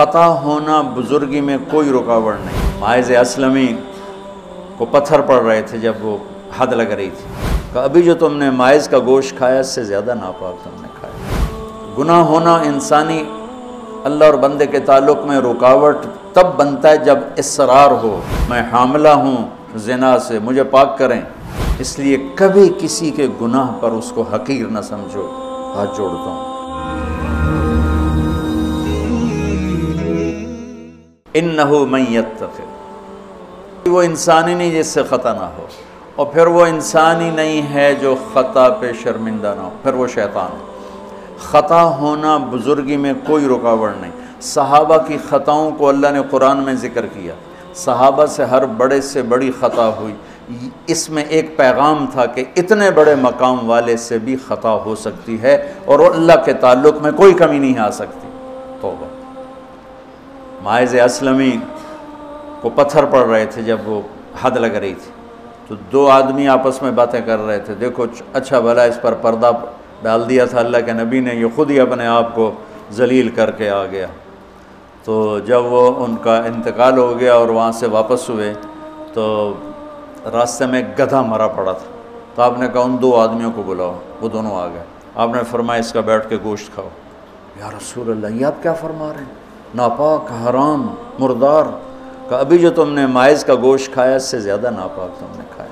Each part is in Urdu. خطا ہونا بزرگی میں کوئی رکاوٹ نہیں۔ ماعز اسلمی کو پتھر پڑ رہے تھے جب وہ حد لگ رہی تھی کہ ابھی جو تم نے ماعز کا گوشت کھایا اس سے زیادہ ناپاک تم نے کھایا۔ گناہ ہونا انسانی اللہ اور بندے کے تعلق میں رکاوٹ تب بنتا ہے جب اصرار ہو، میں حاملہ ہوں زنا سے، مجھے پاک کریں، اس لیے کبھی کسی کے گناہ پر اس کو حقیر نہ سمجھو۔ ہاتھ جوڑتا ہوں، انہو من یتق، وہ انسانی نہیں جس سے خطا نہ ہو، اور پھر وہ انسانی نہیں ہے جو خطا پہ شرمندہ نہ ہو، پھر وہ شیطان ہے۔ خطا ہونا بزرگی میں کوئی رکاوٹ نہیں۔ صحابہ کی خطاؤں کو اللہ نے قرآن میں ذکر کیا، صحابہ سے ہر بڑے سے بڑی خطا ہوئی، اس میں ایک پیغام تھا کہ اتنے بڑے مقام والے سے بھی خطا ہو سکتی ہے اور اللہ کے تعلق میں کوئی کمی نہیں آ سکتی۔ توبہ۔ ماعز اسلمی کو پتھر پڑ رہے تھے جب وہ حد لگ رہی تھی، تو دو آدمی آپس میں باتیں کر رہے تھے، دیکھو اچھا بھلا اس پر پردہ ڈال دیا تھا اللہ کے نبی نے، یہ خود ہی اپنے آپ کو ذلیل کر کے آ گیا۔ تو جب وہ ان کا انتقال ہو گیا اور وہاں سے واپس ہوئے تو راستے میں گدھا مرا پڑا تھا، تو آپ نے کہا ان دو آدمیوں کو بلاؤ، وہ دونوں آ گئے۔ آپ نے فرمایا اس کا بیٹھ کے گوشت کھاؤ۔ یا رسول اللہ، یہ آپ کیا فرما رہے ہیں، ناپاک، حرام، مردار، کہ ابھی جو تم نے ماعز کا گوشت کھایا اس سے زیادہ ناپاک تم نے کھایا،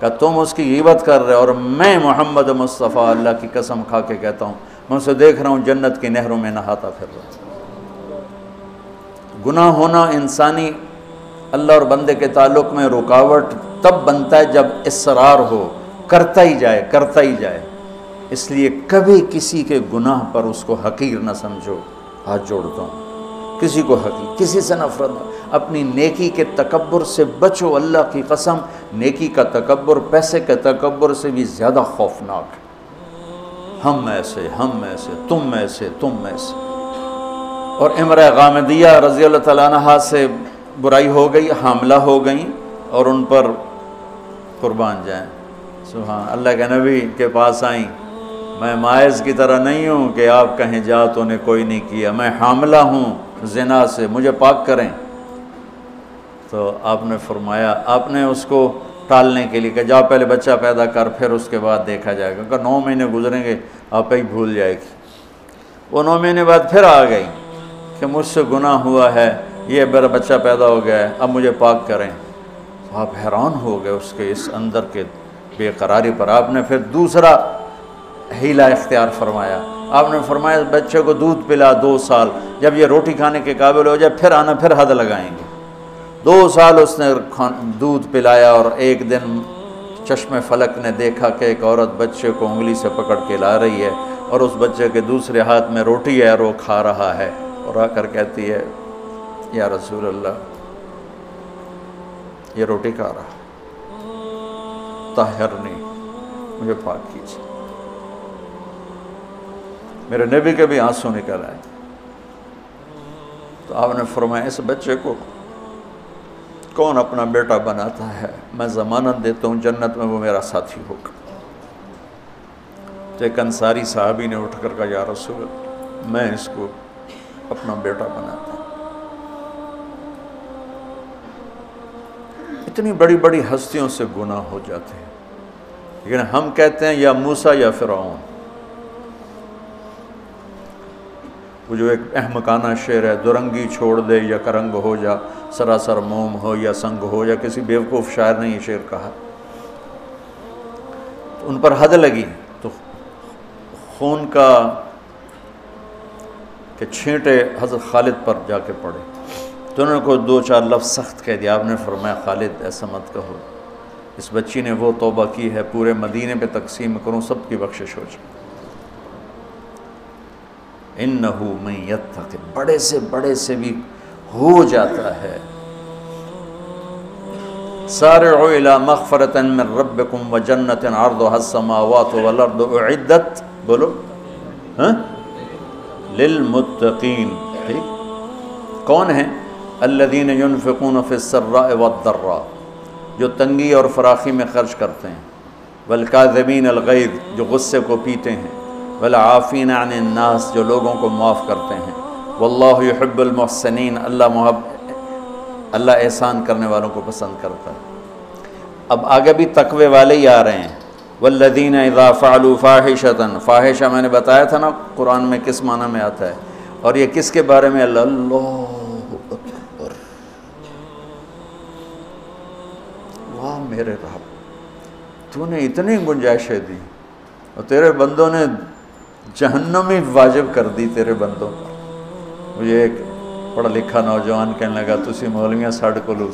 کہ تم اس کی غیبت کر رہے، اور میں محمد مصطفیٰ اللہ کی قسم کھا کے کہتا ہوں میں اسے دیکھ رہا ہوں جنت کی نہروں میں نہاتا پھر رہا ہوں۔ گناہ ہونا انسانی اللہ اور بندے کے تعلق میں رکاوٹ تب بنتا ہے جب اصرار ہو، کرتا ہی جائے، اس لیے کبھی کسی کے گناہ پر اس کو حقیر نہ سمجھو۔ ہاتھ جوڑتا ہوں، کسی کو حقیر، کسی سے نفرت نہ، اپنی نیکی کے تکبر سے بچو، اللہ کی قسم نیکی کا تکبر پیسے کے تکبر سے بھی زیادہ خوفناک ہے۔ ہم ایسے تم ایسے، اور امرہ غامدیہ رضی اللہ تعالیٰ عنہ سے برائی ہو گئی، حاملہ ہو گئیں اور ان پر قربان جائیں۔ سبحان اللہ کے نبی کے پاس آئیں، میں ماعز کی طرح نہیں ہوں کہ آپ کہیں جا تو نے کوئی نہیں کیا، میں حاملہ ہوں زنا سے، مجھے پاک کریں۔ تو آپ نے فرمایا، آپ نے اس کو ٹالنے کے لیے کہ جا پہلے بچہ پیدا کر پھر اس کے بعد دیکھا جائے گا، کہ 9 مہینے گزریں گے آپ ہی بھول جائے گی۔ وہ 9 مہینے بعد پھر آ گئی کہ مجھ سے گناہ ہوا ہے، یہ میرا بچہ پیدا ہو گیا ہے، اب مجھے پاک کریں۔ آپ حیران ہو گئے اس کے اس اندر کے بے قراری پر۔ آپ نے پھر دوسرا ہیلا اختیار فرمایا، آپ نے فرمایا بچے کو دودھ پلا 2 سال، جب یہ روٹی کھانے کے قابل ہو جائے پھر آنا، پھر حد لگائیں گے۔ 2 سال اس نے دودھ پلایا، اور ایک دن چشم فلک نے دیکھا کہ ایک عورت بچے کو انگلی سے پکڑ کے لا رہی ہے، اور اس بچے کے دوسرے ہاتھ میں روٹی ہے اور وہ کھا رہا ہے، اور آ کر کہتی ہے یا رسول اللہ یہ روٹی کھا رہا، طاہرنی، مجھے پاک کیجیے۔ میرے نبی کے بھی آنسو نکل آئے۔ تو آپ نے فرمایا اس بچے کو کون اپنا بیٹا بناتا ہے، میں ضمانت دیتا ہوں جنت میں وہ میرا ساتھی ہوگا۔ تو ایک انصاری صحابی نے اٹھ کر کہا یا رسول اللہ میں اس کو اپنا بیٹا بناتا ہوں۔ اتنی بڑی بڑی ہستیوں سے گناہ ہو جاتے ہیں، لیکن ہم کہتے ہیں یا موسیٰ یا فرعون۔ وہ جو ایک احمقانہ شعر ہے، درنگی چھوڑ دے یا کرنگ ہو جا، سراسر موم ہو یا سنگ ہو جا، کسی بیوقوف شاعر نے یہ شعر کہا۔ ان پر حد لگی تو خون کا کہ چھینٹے حضرت خالد پر جا کے پڑے، تو انہوں نے کوئی 2-4 لفظ سخت کہہ دیا۔ آپ نے فرمایا خالد ایسا مت کہو، اس بچی نے وہ توبہ کی ہے، پورے مدینے پہ تقسیم کروں سب کی بخشش ہو جائے۔ انہو من یتق، بڑے سے بھی ہو جاتا ہے۔ سارعوا الی مغفرۃ من ربکم وجنۃ عرضها السماوات والارض اعدت، بولو للمتقین۔ ٹھیک، کون ہیں؟ الذین ينفقون فی السراء والضراء، جو تنگی اور فراخی میں خرچ کرتے ہیں، والکاظمین الغیظ، جو غصے کو پیتے ہیں، والعافین عن الناس، جو لوگوں کو معاف کرتے ہیں، واللہ یحب المحسنین، اللہ احسان کرنے والوں کو پسند کرتا ہے۔ اب آگے بھی تقوی والے ہی آ رہے ہیں۔ والذین اذا فعلوا فاحشة، فاحشہ میں نے بتایا تھا نا قرآن میں کس معنی میں آتا ہے، اور یہ کس کے بارے میں؟ اللہ اکبر، واہ میرے رب، تو نے اتنی گنجائشیں دی اور تیرے بندوں نے جہنم ہی واجب کر دی تیرے بندوں پر۔ مجھے ایک پڑھا لکھا نوجوان کہنے لگا تسی مولویاں ساڑھے کو لو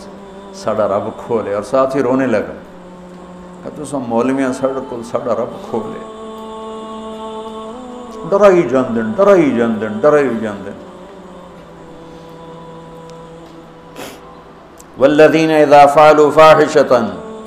ساڑھا رب کھولے، اور ساتھ ہی رونے لگا کہ تسا مولویاں ساڑھے کو ساڑھا رب کھولے، ڈرائی جان دن ڈرائی جان دن ڈرائی جان دن۔ والذین اذا فعلوا فاحشة،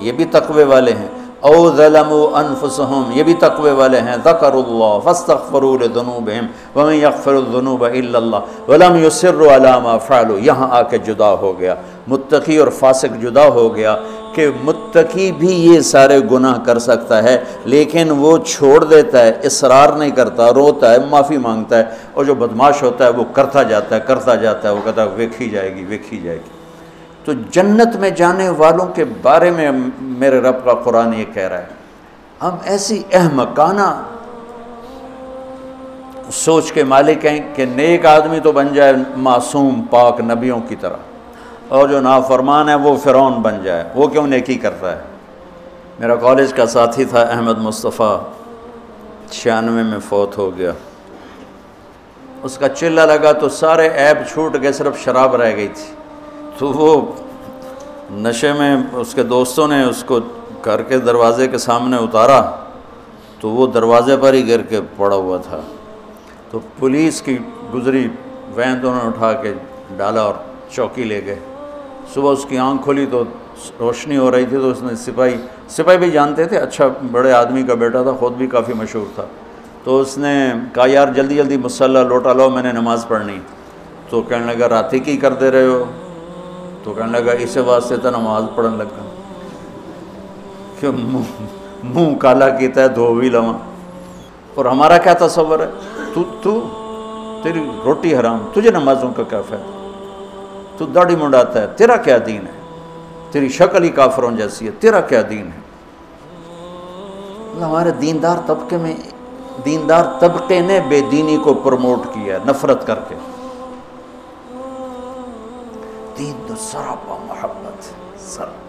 یہ بھی تقوی والے ہیں، او ظلموا انفسهم، یہ بھی تقوی والے ہیں، ذکروا اللہ فاستغفروا لذنوبهم ومن یغفر الذنوب الا اللہ ولم یصروا علی ما فعلوا۔ یہاں آ کے جدا ہو گیا، متقی اور فاسق جدا ہو گیا کہ متقی بھی یہ سارے گناہ کر سکتا ہے لیکن وہ چھوڑ دیتا ہے، اصرار نہیں کرتا، روتا ہے، معافی مانگتا ہے، اور جو بدمعاش ہوتا ہے وہ کرتا جاتا ہے کرتا جاتا ہے، وہ کہتا ہے ویکھی جائے گی ویکھی جائے گی۔ تو جنت میں جانے والوں کے بارے میں میرے رب کا قرآن یہ کہہ رہا ہے۔ ہم ایسی احمقانہ سوچ کے مالک ہیں کہ نیک آدمی تو بن جائے معصوم پاک نبیوں کی طرح، اور جو نافرمان ہے وہ فرعون بن جائے، وہ کیوں نیکی کرتا ہے۔ میرا کالج کا ساتھی تھا احمد مصطفیٰ، 96 میں فوت ہو گیا۔ اس کا چلہ لگا تو سارے عیب چھوٹ گئے، صرف شراب رہ گئی تھی، تو وہ نشے میں اس کے دوستوں نے اس کو گھر کے دروازے کے سامنے اتارا، تو وہ دروازے پر ہی گر کے پڑا ہوا تھا، تو پولیس کی گزری وین تو انہوں نے اٹھا کے ڈالا اور چوکی لے گئے۔ صبح اس کی آنکھ کھلی تو روشنی ہو رہی تھی، تو اس نے سپاہی بھی جانتے تھے، اچھا بڑے آدمی کا بیٹا تھا، خود بھی کافی مشہور تھا، تو اس نے کہا یار جلدی جلدی مصلی لوٹا لو میں نے نماز پڑھنی، تو کہنے لگا راتی کی کرتے رہے ہو، تو کہنے لگا اسے واسطے تو نماز پڑھنے لگا کہ منہ کالا کیتا ہے دھو بھی لواں، اور ہمارا کیا تصور ہے، تو تیری روٹی حرام، تجھے نمازوں کا کیا فائدہ، تو داڑھی منڈاتا ہے، تیرا کیا دین ہے، تیری شکل ہی کافروں جیسی ہے، تیرا کیا دین ہے۔ ہمارے دیندار طبقے نے بے دینی کو پروموٹ کیا ہے، نفرت کر کے۔ دین تو سراپا محبت سراپا